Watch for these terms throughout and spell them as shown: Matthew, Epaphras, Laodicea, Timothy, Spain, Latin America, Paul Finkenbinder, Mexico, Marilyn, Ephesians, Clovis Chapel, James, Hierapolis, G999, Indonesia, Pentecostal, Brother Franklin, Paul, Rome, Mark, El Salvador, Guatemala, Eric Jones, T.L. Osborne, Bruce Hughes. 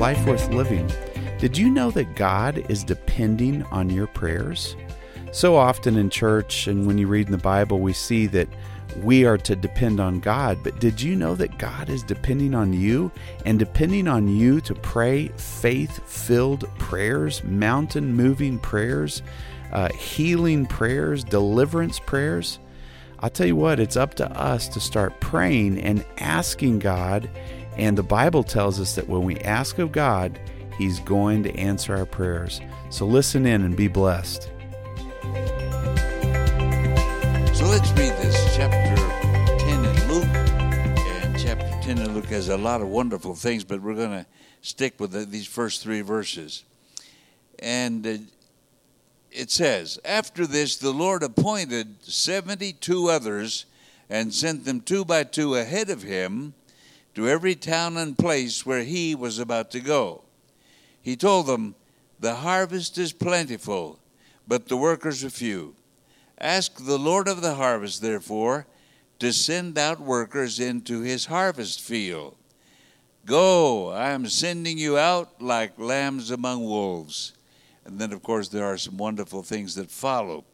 life worth living. Did you know that God is depending on your prayers? So often in church and when you read in the Bible, we see that we are to depend on God. But did you know that God is depending on you and depending on you to pray faith-filled prayers, mountain-moving prayers, healing prayers, deliverance prayers? I'll tell you what, it's up to us to start praying and asking God. And the Bible tells us that when we ask of God, He's going to answer our prayers. So listen in and be blessed. So let's read this chapter 10 in Luke. And chapter 10 in Luke has a lot of wonderful things, but we're going to stick with these first three verses. And it says, "After this, the Lord appointed 72 others and sent them 2 by 2 ahead of him to every town and place where he was about to go. He told them, 'The harvest is plentiful, but the workers are few. Ask the Lord of the harvest, therefore, to send out workers into his harvest field. Go, I am sending you out like lambs among wolves.'" And then, of course, there are some wonderful things that follow.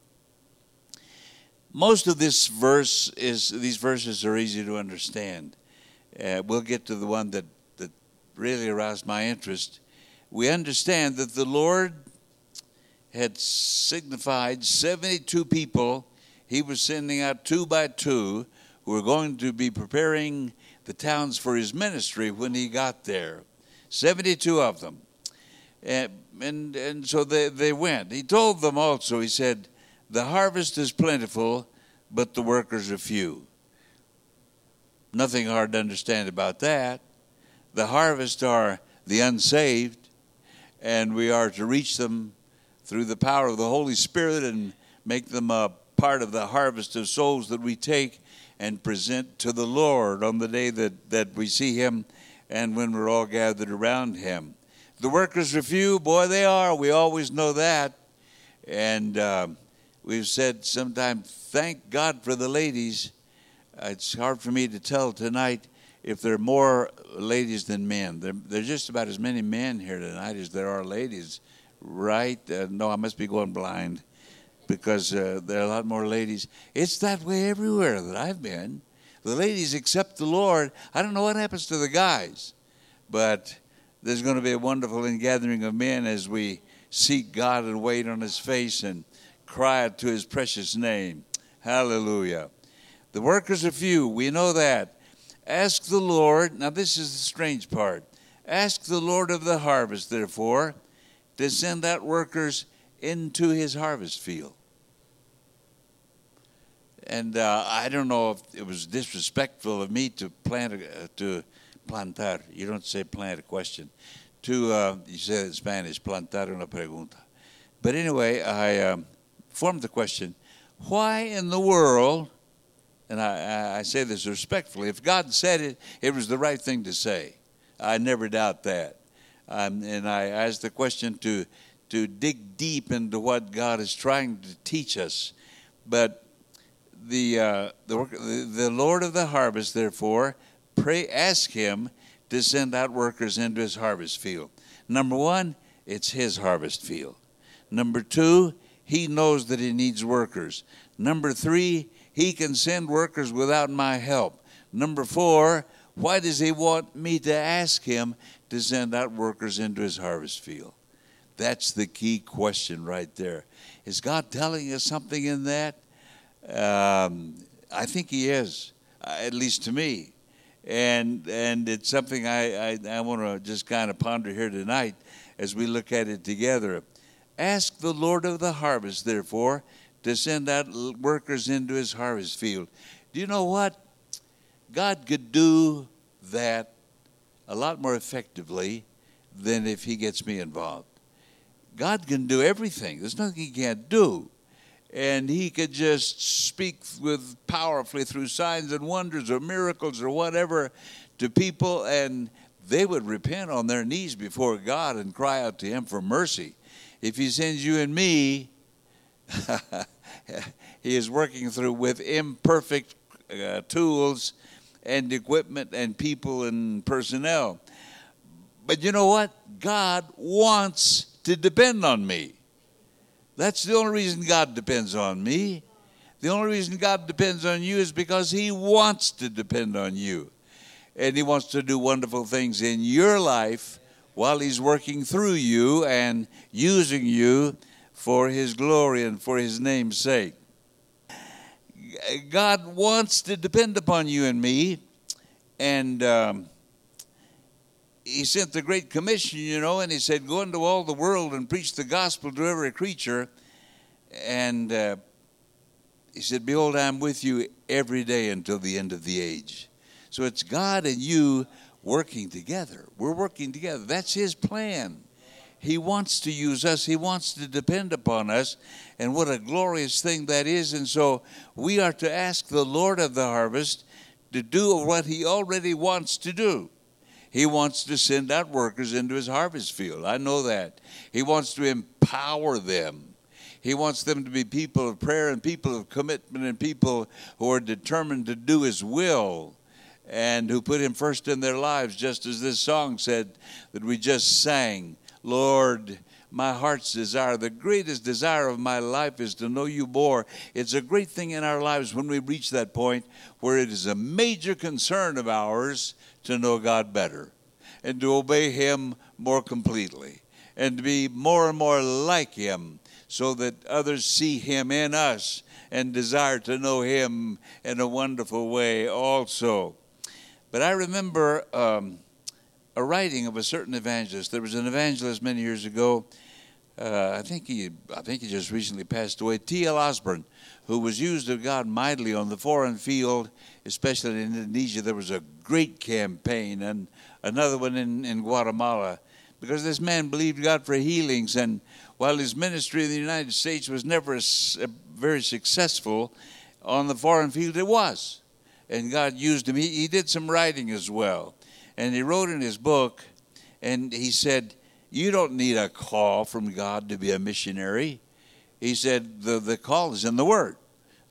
Most of this verse is, these verses are easy to understand. We'll get to the one that really aroused my interest. We understand that the Lord had signified 72 people. He was sending out 2 by 2 who were going to be preparing the towns for his ministry when he got there. 72 of them. And so they went. He told them also, he said, "The harvest is plentiful, but the workers are few." Nothing hard to understand about that. The harvest are the unsaved, and we are to reach them through the power of the Holy Spirit and make them a part of the harvest of souls that we take and present to the Lord on the day that we see him and when we're all gathered around him. The workers are few. Boy, they are. We always know that. And we've said sometimes, thank God for the ladies. It's hard for me to tell tonight if there are more ladies than men. There's just about as many men here tonight as there are ladies, right? No, I must be going blind because there are a lot more ladies. It's that way everywhere that I've been. The ladies accept the Lord. I don't know what happens to the guys, but there's going to be a wonderful ingathering of men as we seek God and wait on his face and cry to his precious name. Hallelujah. The workers are few. We know that. Ask the Lord. Now, this is the strange part. Ask the Lord of the harvest, therefore, to send out workers into his harvest field. And I don't know if it was disrespectful of me to plantar. You don't say plant a question. You say in Spanish, plantar una pregunta. But anyway, I formed the question, why in the world, and I say this respectfully, if God said it, it was the right thing to say. I never doubt that. And I asked the question to dig deep into what God is trying to teach us. But the Lord of the harvest, therefore, ask him to send out workers into his harvest field. Number one, it's his harvest field. Number two, he knows that he needs workers. Number three, he can send workers without my help. Number four, why does he want me to ask him to send out workers into his harvest field? That's the key question right there. Is God telling us something in that? I think he is, at least to me. And it's something I want to just kind of ponder here tonight as we look at it together. Ask the Lord of the harvest, therefore, to send out workers into his harvest field. Do you know what? God could do that a lot more effectively than if he gets me involved. God can do everything. There's nothing he can't do. And he could just speak with powerfully through signs and wonders or miracles or whatever to people, and they would repent on their knees before God and cry out to him for mercy. If he sends you and me, he is working through with imperfect tools and equipment and people and personnel. But you know what? God wants to depend on me. That's the only reason God depends on me. The only reason God depends on you is because he wants to depend on you. And he wants to do wonderful things in your life while he's working through you and using you for his glory and for his name's sake. God wants to depend upon you and me. And he sent the Great Commission, you know, and he said, go into all the world and preach the gospel to every creature. And he said, behold, I am with you every day until the end of the age. So it's God and you working together. We're working together. That's his plan. He wants to use us. He wants to depend upon us. And what a glorious thing that is. And so we are to ask the Lord of the harvest to do what he already wants to do. He wants to send out workers into his harvest field. I know that. He wants to empower them. He wants them to be people of prayer and people of commitment and people who are determined to do his will and who put him first in their lives, just as this song said that we just sang. Lord, my heart's desire, the greatest desire of my life is to know you more. It's a great thing in our lives when we reach that point where it is a major concern of ours to know God better and to obey him more completely and to be more and more like him, so that others see him in us and desire to know him in a wonderful way also. But I remember a writing of a certain evangelist. There was an evangelist many years ago. I think he just recently passed away, T.L. Osborne, who was used of God mightily on the foreign field, especially in Indonesia. There was a great campaign, and another one in Guatemala, because this man believed God for healings. And while his ministry in the United States was never very successful, on the foreign field it was. And God used him. He did some writing as well. And he wrote in his book, and he said, you don't need a call from God to be a missionary. He said, the call is in the Word.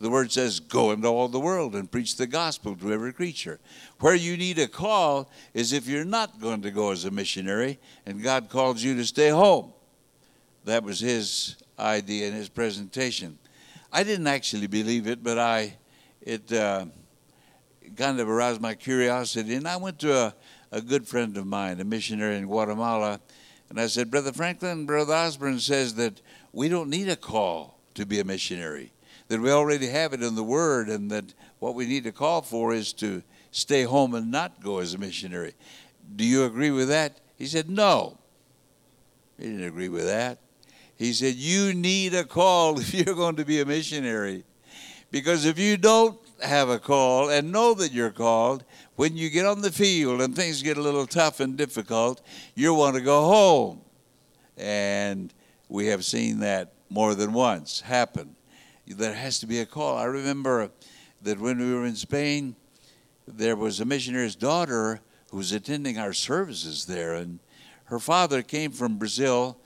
The Word says, go into all the world and preach the gospel to every creature. Where you need a call is if you're not going to go as a missionary, and God calls you to stay home. That was his idea in his presentation. I didn't actually believe it, but it kind of aroused my curiosity. And I went to a good friend of mine, a missionary in Guatemala, and I said, Brother Franklin, Brother Osborne says that we don't need a call to be a missionary, that we already have it in the Word, and that what we need to call for is to stay home and not go as a missionary. Do you agree with that? He said, no. He didn't agree with that. He said, you need a call if you're going to be a missionary. Because if you don't have a call and know that you're called, when you get on the field and things get a little tough and difficult, you want to go home. And we have seen that more than once happen. There has to be a call. I remember that when we were in Spain, there was a missionary's daughter who was attending our services there. And her father came from Brazil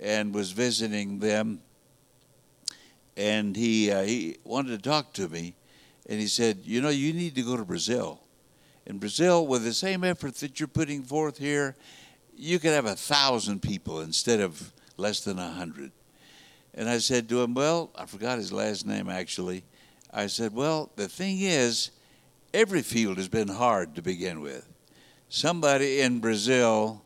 and was visiting them, and he wanted to talk to me, and he said, you know, you need to go to Brazil. In Brazil, with the same effort that you're putting forth here, you could have 1,000 people instead of less than 100. And I said to him, well, I forgot his last name actually. I said, well, the thing is, every field has been hard to begin with. Somebody in Brazil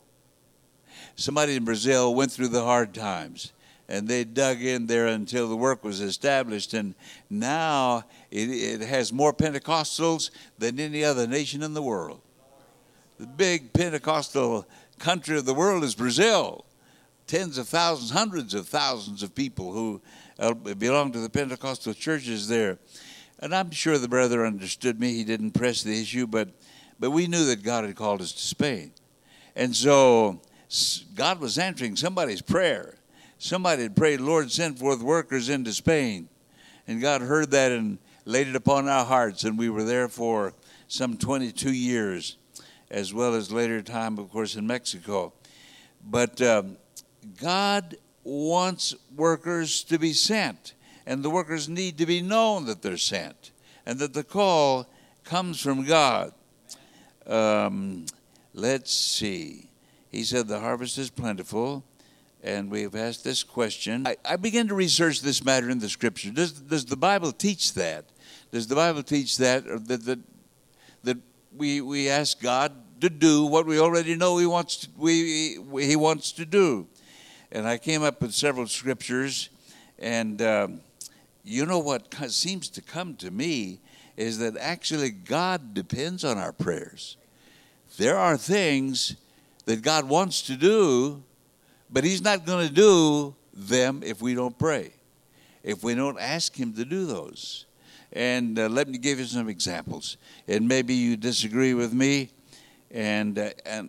went through the hard times, and they dug in there until the work was established. And now it has more Pentecostals than any other nation in the world. The big Pentecostal country of the world is Brazil. Tens of thousands, hundreds of thousands of people who belong to the Pentecostal churches there. And I'm sure the brother understood me. He didn't press the issue, but we knew that God had called us to Spain. And so God was answering somebody's prayer. Somebody had prayed, Lord, send forth workers into Spain. And God heard that and laid it upon our hearts. And we were there for some 22 years, as well as later time, of course, in Mexico. But God wants workers to be sent. And the workers need to be known that they're sent and that the call comes from God. Let's see. He said, the harvest is plentiful, and we've asked this question. I began to research this matter in the Scripture. Does the Bible teach that? Does the Bible teach that, or that we ask God to do what we already know He wants to do? And I came up with several scriptures, and you know what seems to come to me is that actually God depends on our prayers. There are things that God wants to do, but He's not going to do them if we don't pray, if we don't ask Him to do those. And let me give you some examples. And maybe you disagree with me. And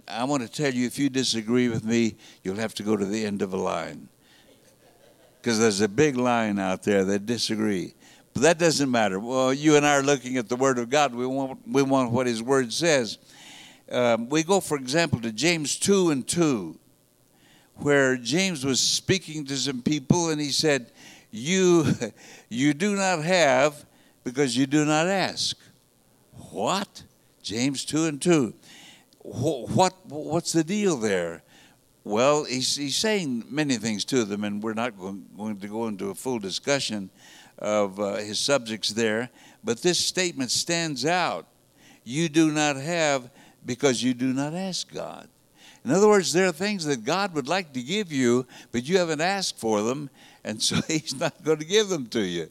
I want to tell you, if you disagree with me, you'll have to go to the end of a line. Because there's a big line out there that disagree. But that doesn't matter. Well, you and I are looking at the Word of God. We want what His Word says. We go, for example, to James 2:2, where James was speaking to some people, and he said, you do not have because you do not ask. What? James 2:2. What's the deal there? Well, he's saying many things to them, and we're not going to go into a full discussion of his subjects there. But this statement stands out. You do not have because you do not ask God. In other words, there are things that God would like to give you, but you haven't asked for them, and so He's not going to give them to you.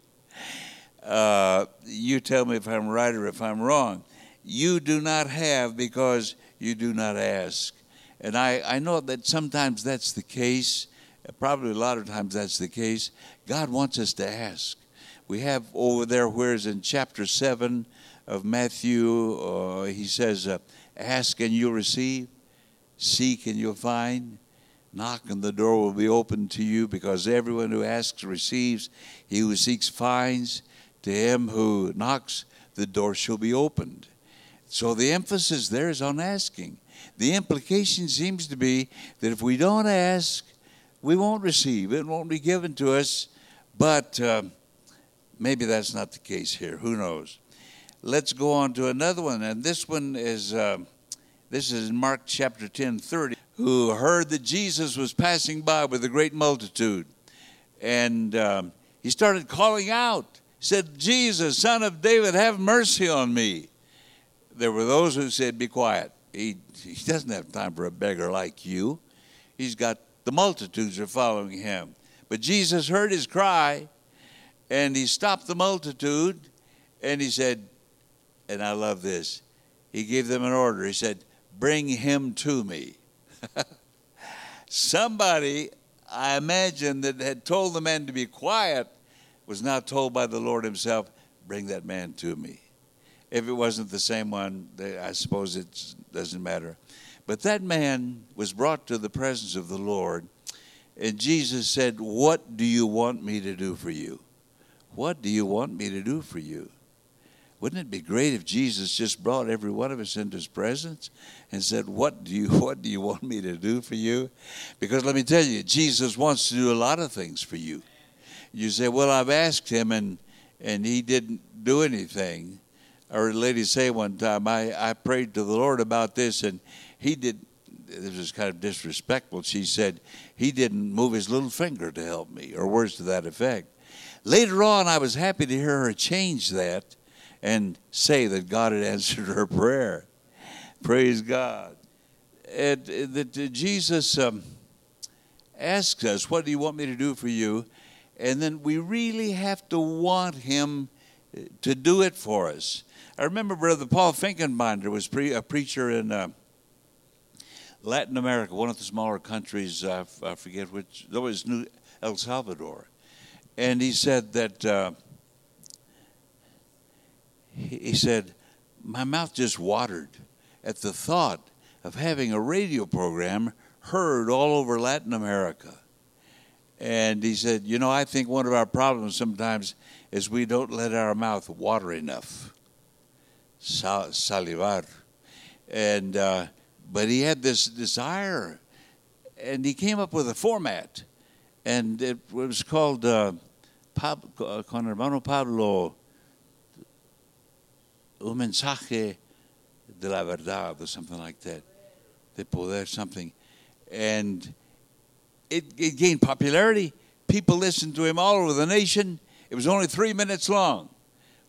You tell me if I'm right or if I'm wrong. You do not have because you do not ask. And I know that sometimes that's the case. Probably a lot of times that's the case. God wants us to ask. We have over there where it's in chapter 7 of Matthew, he says, ask and you'll receive, seek and you'll find, knock and the door will be opened to you, because everyone who asks receives, he who seeks finds, to him who knocks the door shall be opened. So the emphasis there is on asking. The implication seems to be that if we don't ask, we won't receive. It won't be given to us. But maybe that's not the case here. Who knows? Let's go on to another one. And this one is this is Mark chapter 10:30. Who heard that Jesus was passing by with a great multitude. And he started calling out. He said, Jesus, Son of David, have mercy on me. There were those who said, be quiet. He doesn't have time for a beggar like you. He's got the multitudes are following him. But Jesus heard his cry, and he stopped the multitude, and he said, and I love this, he gave them an order. He said, bring him to me. Somebody, I imagine, that had told the man to be quiet was now told by the Lord himself, bring that man to me. If it wasn't the same one, I suppose it doesn't matter. But that man was brought to the presence of the Lord, and Jesus said, what do you want me to do for you? What do you want me to do for you? Wouldn't it be great if Jesus just brought every one of us into his presence and said, what do you want me to do for you? Because let me tell you, Jesus wants to do a lot of things for you. You say, well, I've asked him, and he didn't do anything. I heard a lady say one time, I prayed to the Lord about this, and he did. This was kind of disrespectful. She said, he didn't move his little finger to help me, or words to that effect. Later on, I was happy to hear her change that and say that God had answered her prayer. Praise God. That Jesus asks us, what do you want me to do for you? And then we really have to want him to do it for us. I remember Brother Paul Finkenbinder was a preacher in Latin America, one of the smaller countries, I forget which, though it was El Salvador. And he said that, he said, my mouth just watered at the thought of having a radio program heard all over Latin America. And he said, you know, I think one of our problems sometimes is we don't let our mouth water enough. Salivar. And but he had this desire, and he came up with a format, and it was called Con Hermano Pablo, Un Mensaje de la Verdad, or something like that, de Poder something. and it gained popularity. People listened to him all over the nation. It was only 3 minutes long,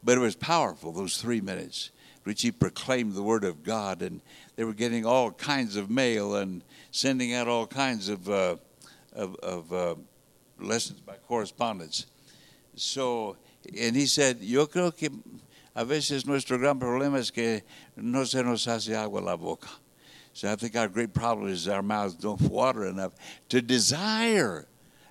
but it was powerful, those 3 minutes, which he proclaimed the word of God, and they were getting all kinds of mail and sending out all kinds of lessons by correspondence. So, and he said, yo creo que a veces nuestro gran problema es que no se nos hace agua la boca. So I think our great problem is our mouths don't water enough to desire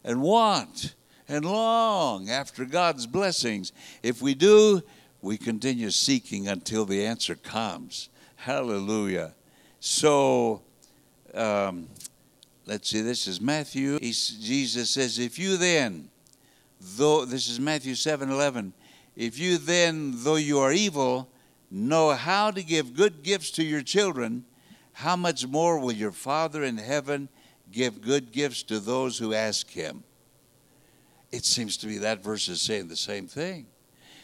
and want and long after God's blessings. If we do, we continue seeking until the answer comes. Hallelujah. So, let's see, this is Matthew. Jesus says, if you then, though, this is Matthew 7:11, if you then, though you are evil, know how to give good gifts to your children, how much more will your Father in heaven give good gifts to those who ask him? It seems to me that verse is saying the same thing,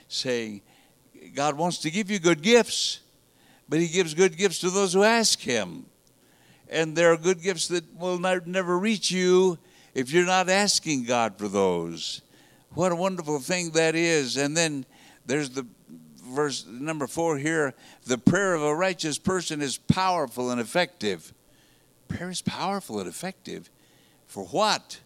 saying God wants to give you good gifts, but he gives good gifts to those who ask him. And there are good gifts that will never reach you if you're not asking God for those. What a wonderful thing that is. And then there's the verse number 4 here. The prayer of a righteous person is powerful and effective. Prayer is powerful and effective. For what?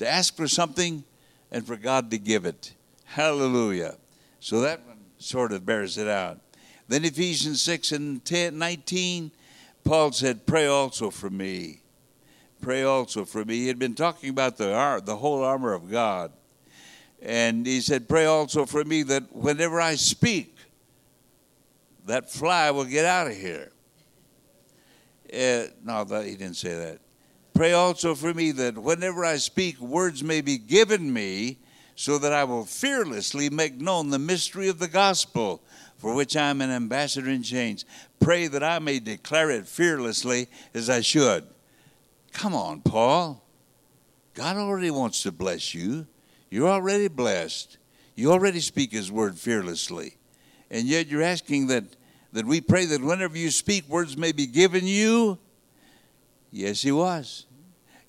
To ask for something and for God to give it. Hallelujah. So that one sort of bears it out. Then Ephesians 6:19, Paul said, pray also for me. Pray also for me. He had been talking about the whole armor of God. And he said, pray also for me that whenever I speak, that fly will get out of here. He didn't say that. Pray also for me that whenever I speak, words may be given me so that I will fearlessly make known the mystery of the gospel, for which I am an ambassador in chains. Pray that I may declare it fearlessly as I should. Come on, Paul. God already wants to bless you. You're already blessed. You already speak his word fearlessly. And yet you're asking that we pray that whenever you speak, words may be given you. Yes, he was.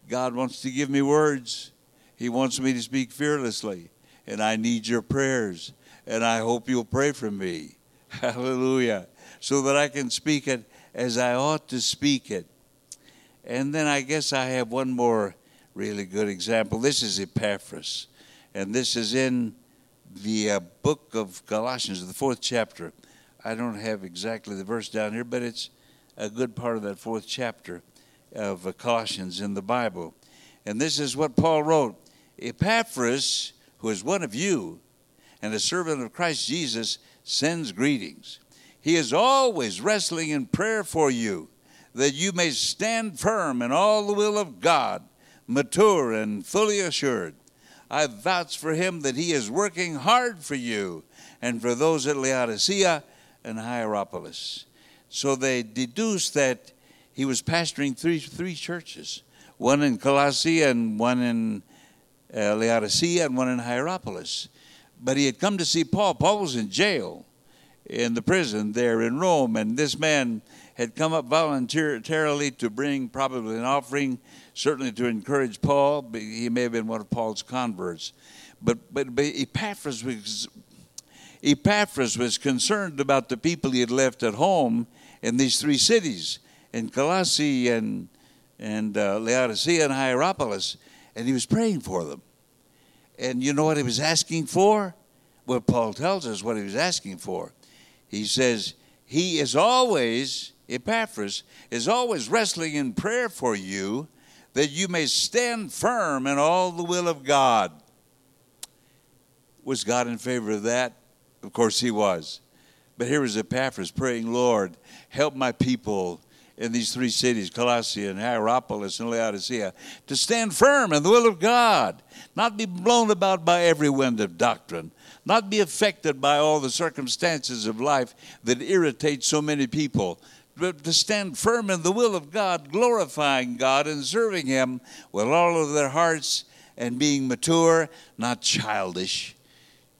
God wants to give me words. He wants me to speak fearlessly. And I need your prayers. And I hope you'll pray for me. Hallelujah. So that I can speak it as I ought to speak it. And then I guess I have one more really good example. This is Epaphras. And this is in the book of Colossians, the 4th chapter. I don't have exactly the verse down here, but it's a good part of that 4th chapter of Colossians in the Bible. And this is what Paul wrote. Epaphras, who is one of you and a servant of Christ Jesus, sends greetings. He is always wrestling in prayer for you, that you may stand firm in all the will of God, mature and fully assured. I vouch for him that he is working hard for you and for those at Laodicea and Hierapolis. So they deduced that he was pastoring three churches, one in Colossae and one in Laodicea and one in Hierapolis. But he had come to see Paul. Paul was in jail, in the prison there in Rome, and this man had come up voluntarily to bring probably an offering, certainly to encourage Paul. But he may have been one of Paul's converts. But Epaphras was concerned about the people he had left at home in these three cities, in Colossae and Laodicea and Hierapolis, and he was praying for them. And you know what he was asking for? Well, Paul tells us what he was asking for. He says, Epaphras is always wrestling in prayer for you, that you may stand firm in all the will of God. Was God in favor of that? Of course he was. But here was Epaphras praying, Lord, help my people in these three cities, Colossae and Hierapolis and Laodicea, to stand firm in the will of God, not be blown about by every wind of doctrine, not be affected by all the circumstances of life that irritate so many people, but to stand firm in the will of God, glorifying God and serving him with all of their hearts and being mature, not childish.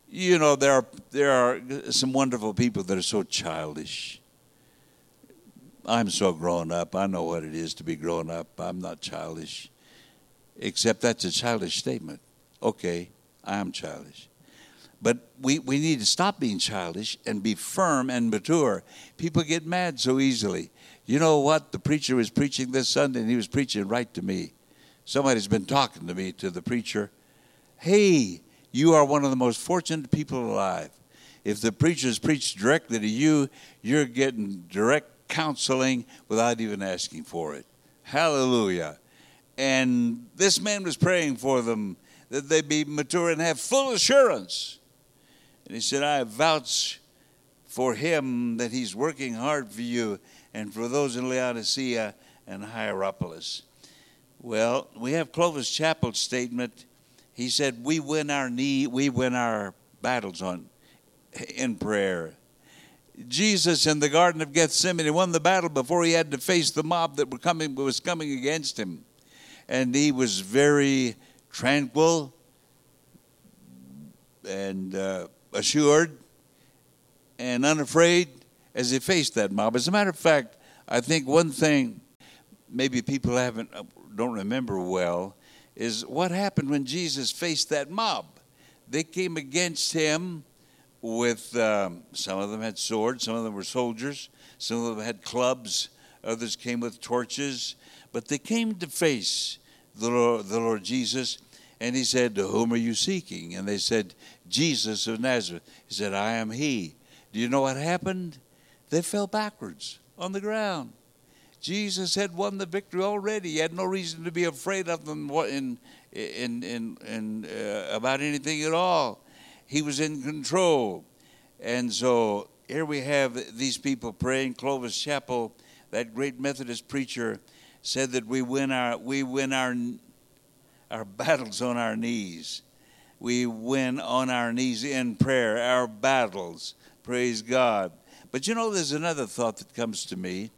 You know, there are some wonderful people that are so childish. I'm so grown up. I know what it is to be grown up. I'm not childish. Except that's a childish statement. Okay, I am childish. But we need to stop being childish and be firm and mature. People get mad so easily. You know what? The preacher was preaching this Sunday, and he was preaching right to me. Somebody's been talking to me, to the preacher. Hey, you are one of the most fortunate people alive. If the preacher's preached directly to you, you're getting direct counseling without even asking for it. Hallelujah. And this man was praying for them that they be mature and have full assurance. And he said, I vouch for him that he's working hard for you and for those in Laodicea and Hierapolis. Well, we have Clovis Chapel's statement. He said, we win our battles in prayer. Jesus in the Garden of Gethsemane won the battle before he had to face the mob that was coming against him. And he was very tranquil and assured and unafraid as he faced that mob. As a matter of fact, I think one thing maybe people don't remember well is what happened when Jesus faced that mob. They came against him with, some of them had swords, some of them were soldiers, some of them had clubs, others came with torches. But they came to face the Lord Jesus, and he said, whom are you seeking? And they said, Jesus of Nazareth. He said, I am he. Do you know what happened? They fell backwards on the ground. Jesus had won the victory already. He had no reason to be afraid of them about anything at all. He was in control. And so here we have these people praying. Clovis Chapel, that great Methodist preacher, said that we win our battles on our knees. We win on our knees in prayer, our battles. Praise God. But you know, there's another thought that comes to me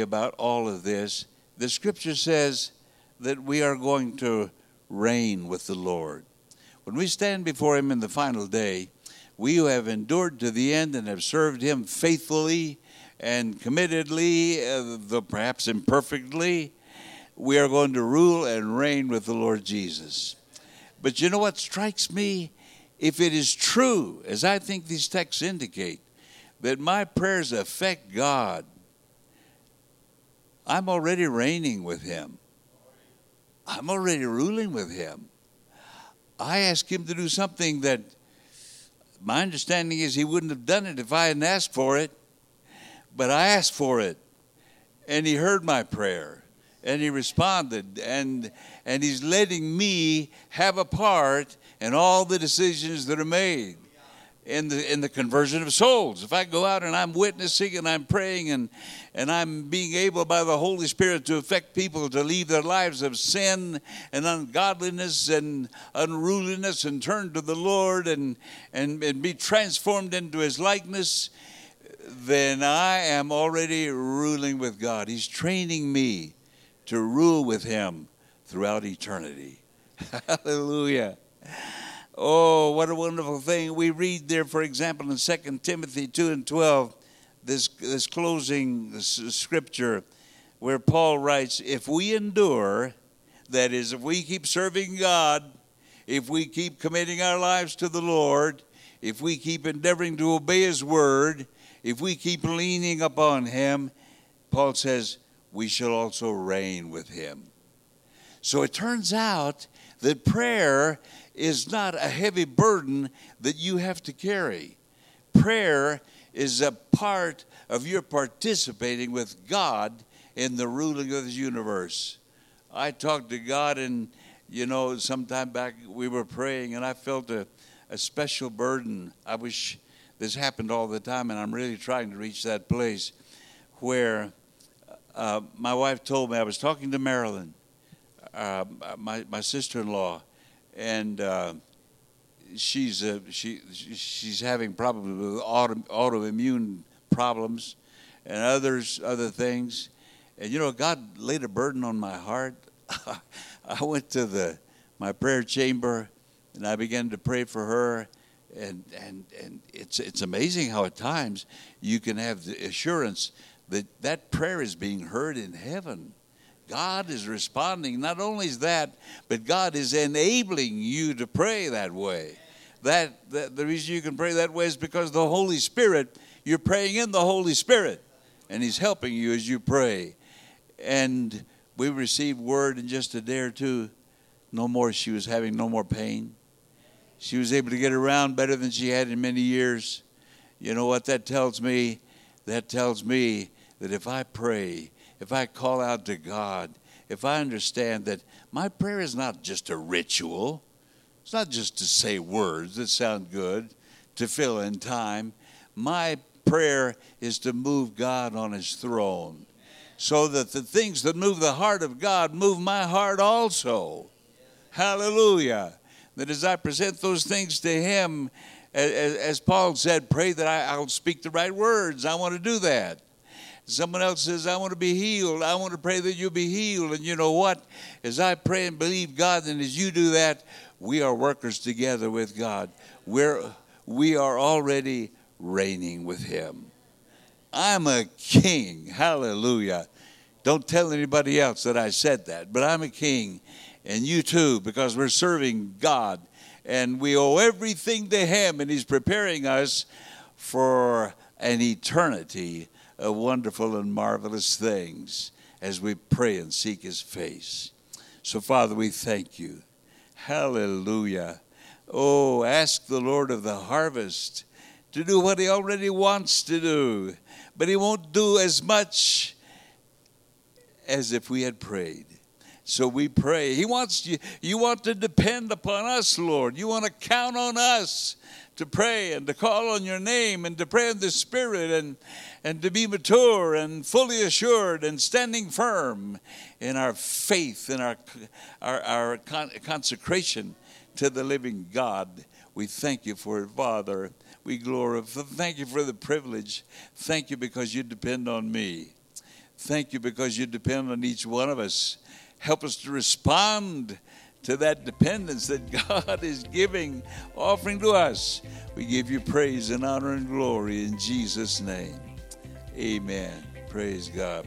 about all of this. The scripture says that we are going to reign with the Lord. When we stand before him in the final day, we who have endured to the end and have served him faithfully and committedly, though perhaps imperfectly, we are going to rule and reign with the Lord Jesus. But you know what strikes me? If it is true, as I think these texts indicate, that my prayers affect God, I'm already reigning with him. I'm already ruling with him. I ask him to do something that my understanding is he wouldn't have done it if I hadn't asked for it. But I asked for it, and he heard my prayer, and he responded, and he's letting me have a part in all the decisions that are made in the conversion of souls. If I go out and I'm witnessing and I'm praying and I'm being able by the Holy Spirit to affect people to leave their lives of sin and ungodliness and unruliness and turn to the Lord and be transformed into his likeness, then I am already ruling with God. He's training me to rule with him throughout eternity. Hallelujah. Oh, what a wonderful thing. We read there, for example, in 2 Timothy 2:12, this closing scripture where Paul writes, if we endure, that is, if we keep serving God, if we keep committing our lives to the Lord, if we keep endeavoring to obey his word, if we keep leaning upon him, Paul says, we shall also reign with him. So it turns out that prayer is not a heavy burden that you have to carry. Prayer is a part of your participating with God in the ruling of the universe. I talked to God, and, you know, sometime back we were praying, and I felt a special burden. I wish this happened all the time, and I'm really trying to reach that place where my wife told me, I was talking to Marilyn, my sister-in-law, and she's having problems with autoimmune problems and other things. And, you know, God laid a burden on my heart. I went to my prayer chamber, and I began to pray for her. And it's amazing how at times you can have the assurance that that prayer is being heard in heaven. God is responding. Not only is that, but God is enabling you to pray that way. That the reason you can pray that way is because the Holy Spirit, you're praying in the Holy Spirit, and He's helping you as you pray. And we received word in just a day or two, no more, she was having no more pain. She was able to get around better than she had in many years. You know what that tells me? That tells me that if I pray, if I call out to God, if I understand that my prayer is not just a ritual, it's not just to say words that sound good, to fill in time. My prayer is to move God on His throne so that the things that move the heart of God move my heart also. Hallelujah. That as I present those things to Him, as Paul said, pray that I'll speak the right words. I want to do that. Someone else says, I want to be healed. I want to pray that you'll be healed. And you know what? As I pray and believe God, and as you do that, we are workers together with God. We are already reigning with Him. I'm a king. Hallelujah. Don't tell anybody else that I said that, but I'm a king. And you too, because we're serving God. And we owe everything to Him. And He's preparing us for an eternity of wonderful and marvelous things as we pray and seek His face. So, Father, we thank You. Hallelujah. Oh, ask the Lord of the harvest to do what He already wants to do. But He won't do as much as if we had prayed. So we pray. He wants you. You want to depend upon us, Lord. You want to count on us to pray and to call on Your name and to pray in the Spirit and to be mature and fully assured and standing firm in our faith and our consecration to the living God. We thank You for it, Father. We glorify. Thank You for the privilege. Thank You because You depend on me. Thank You because You depend on each one of us. Help us to respond to that dependence that God is giving, offering to us. We give You praise and honor and glory in Jesus' name. Amen. Praise God.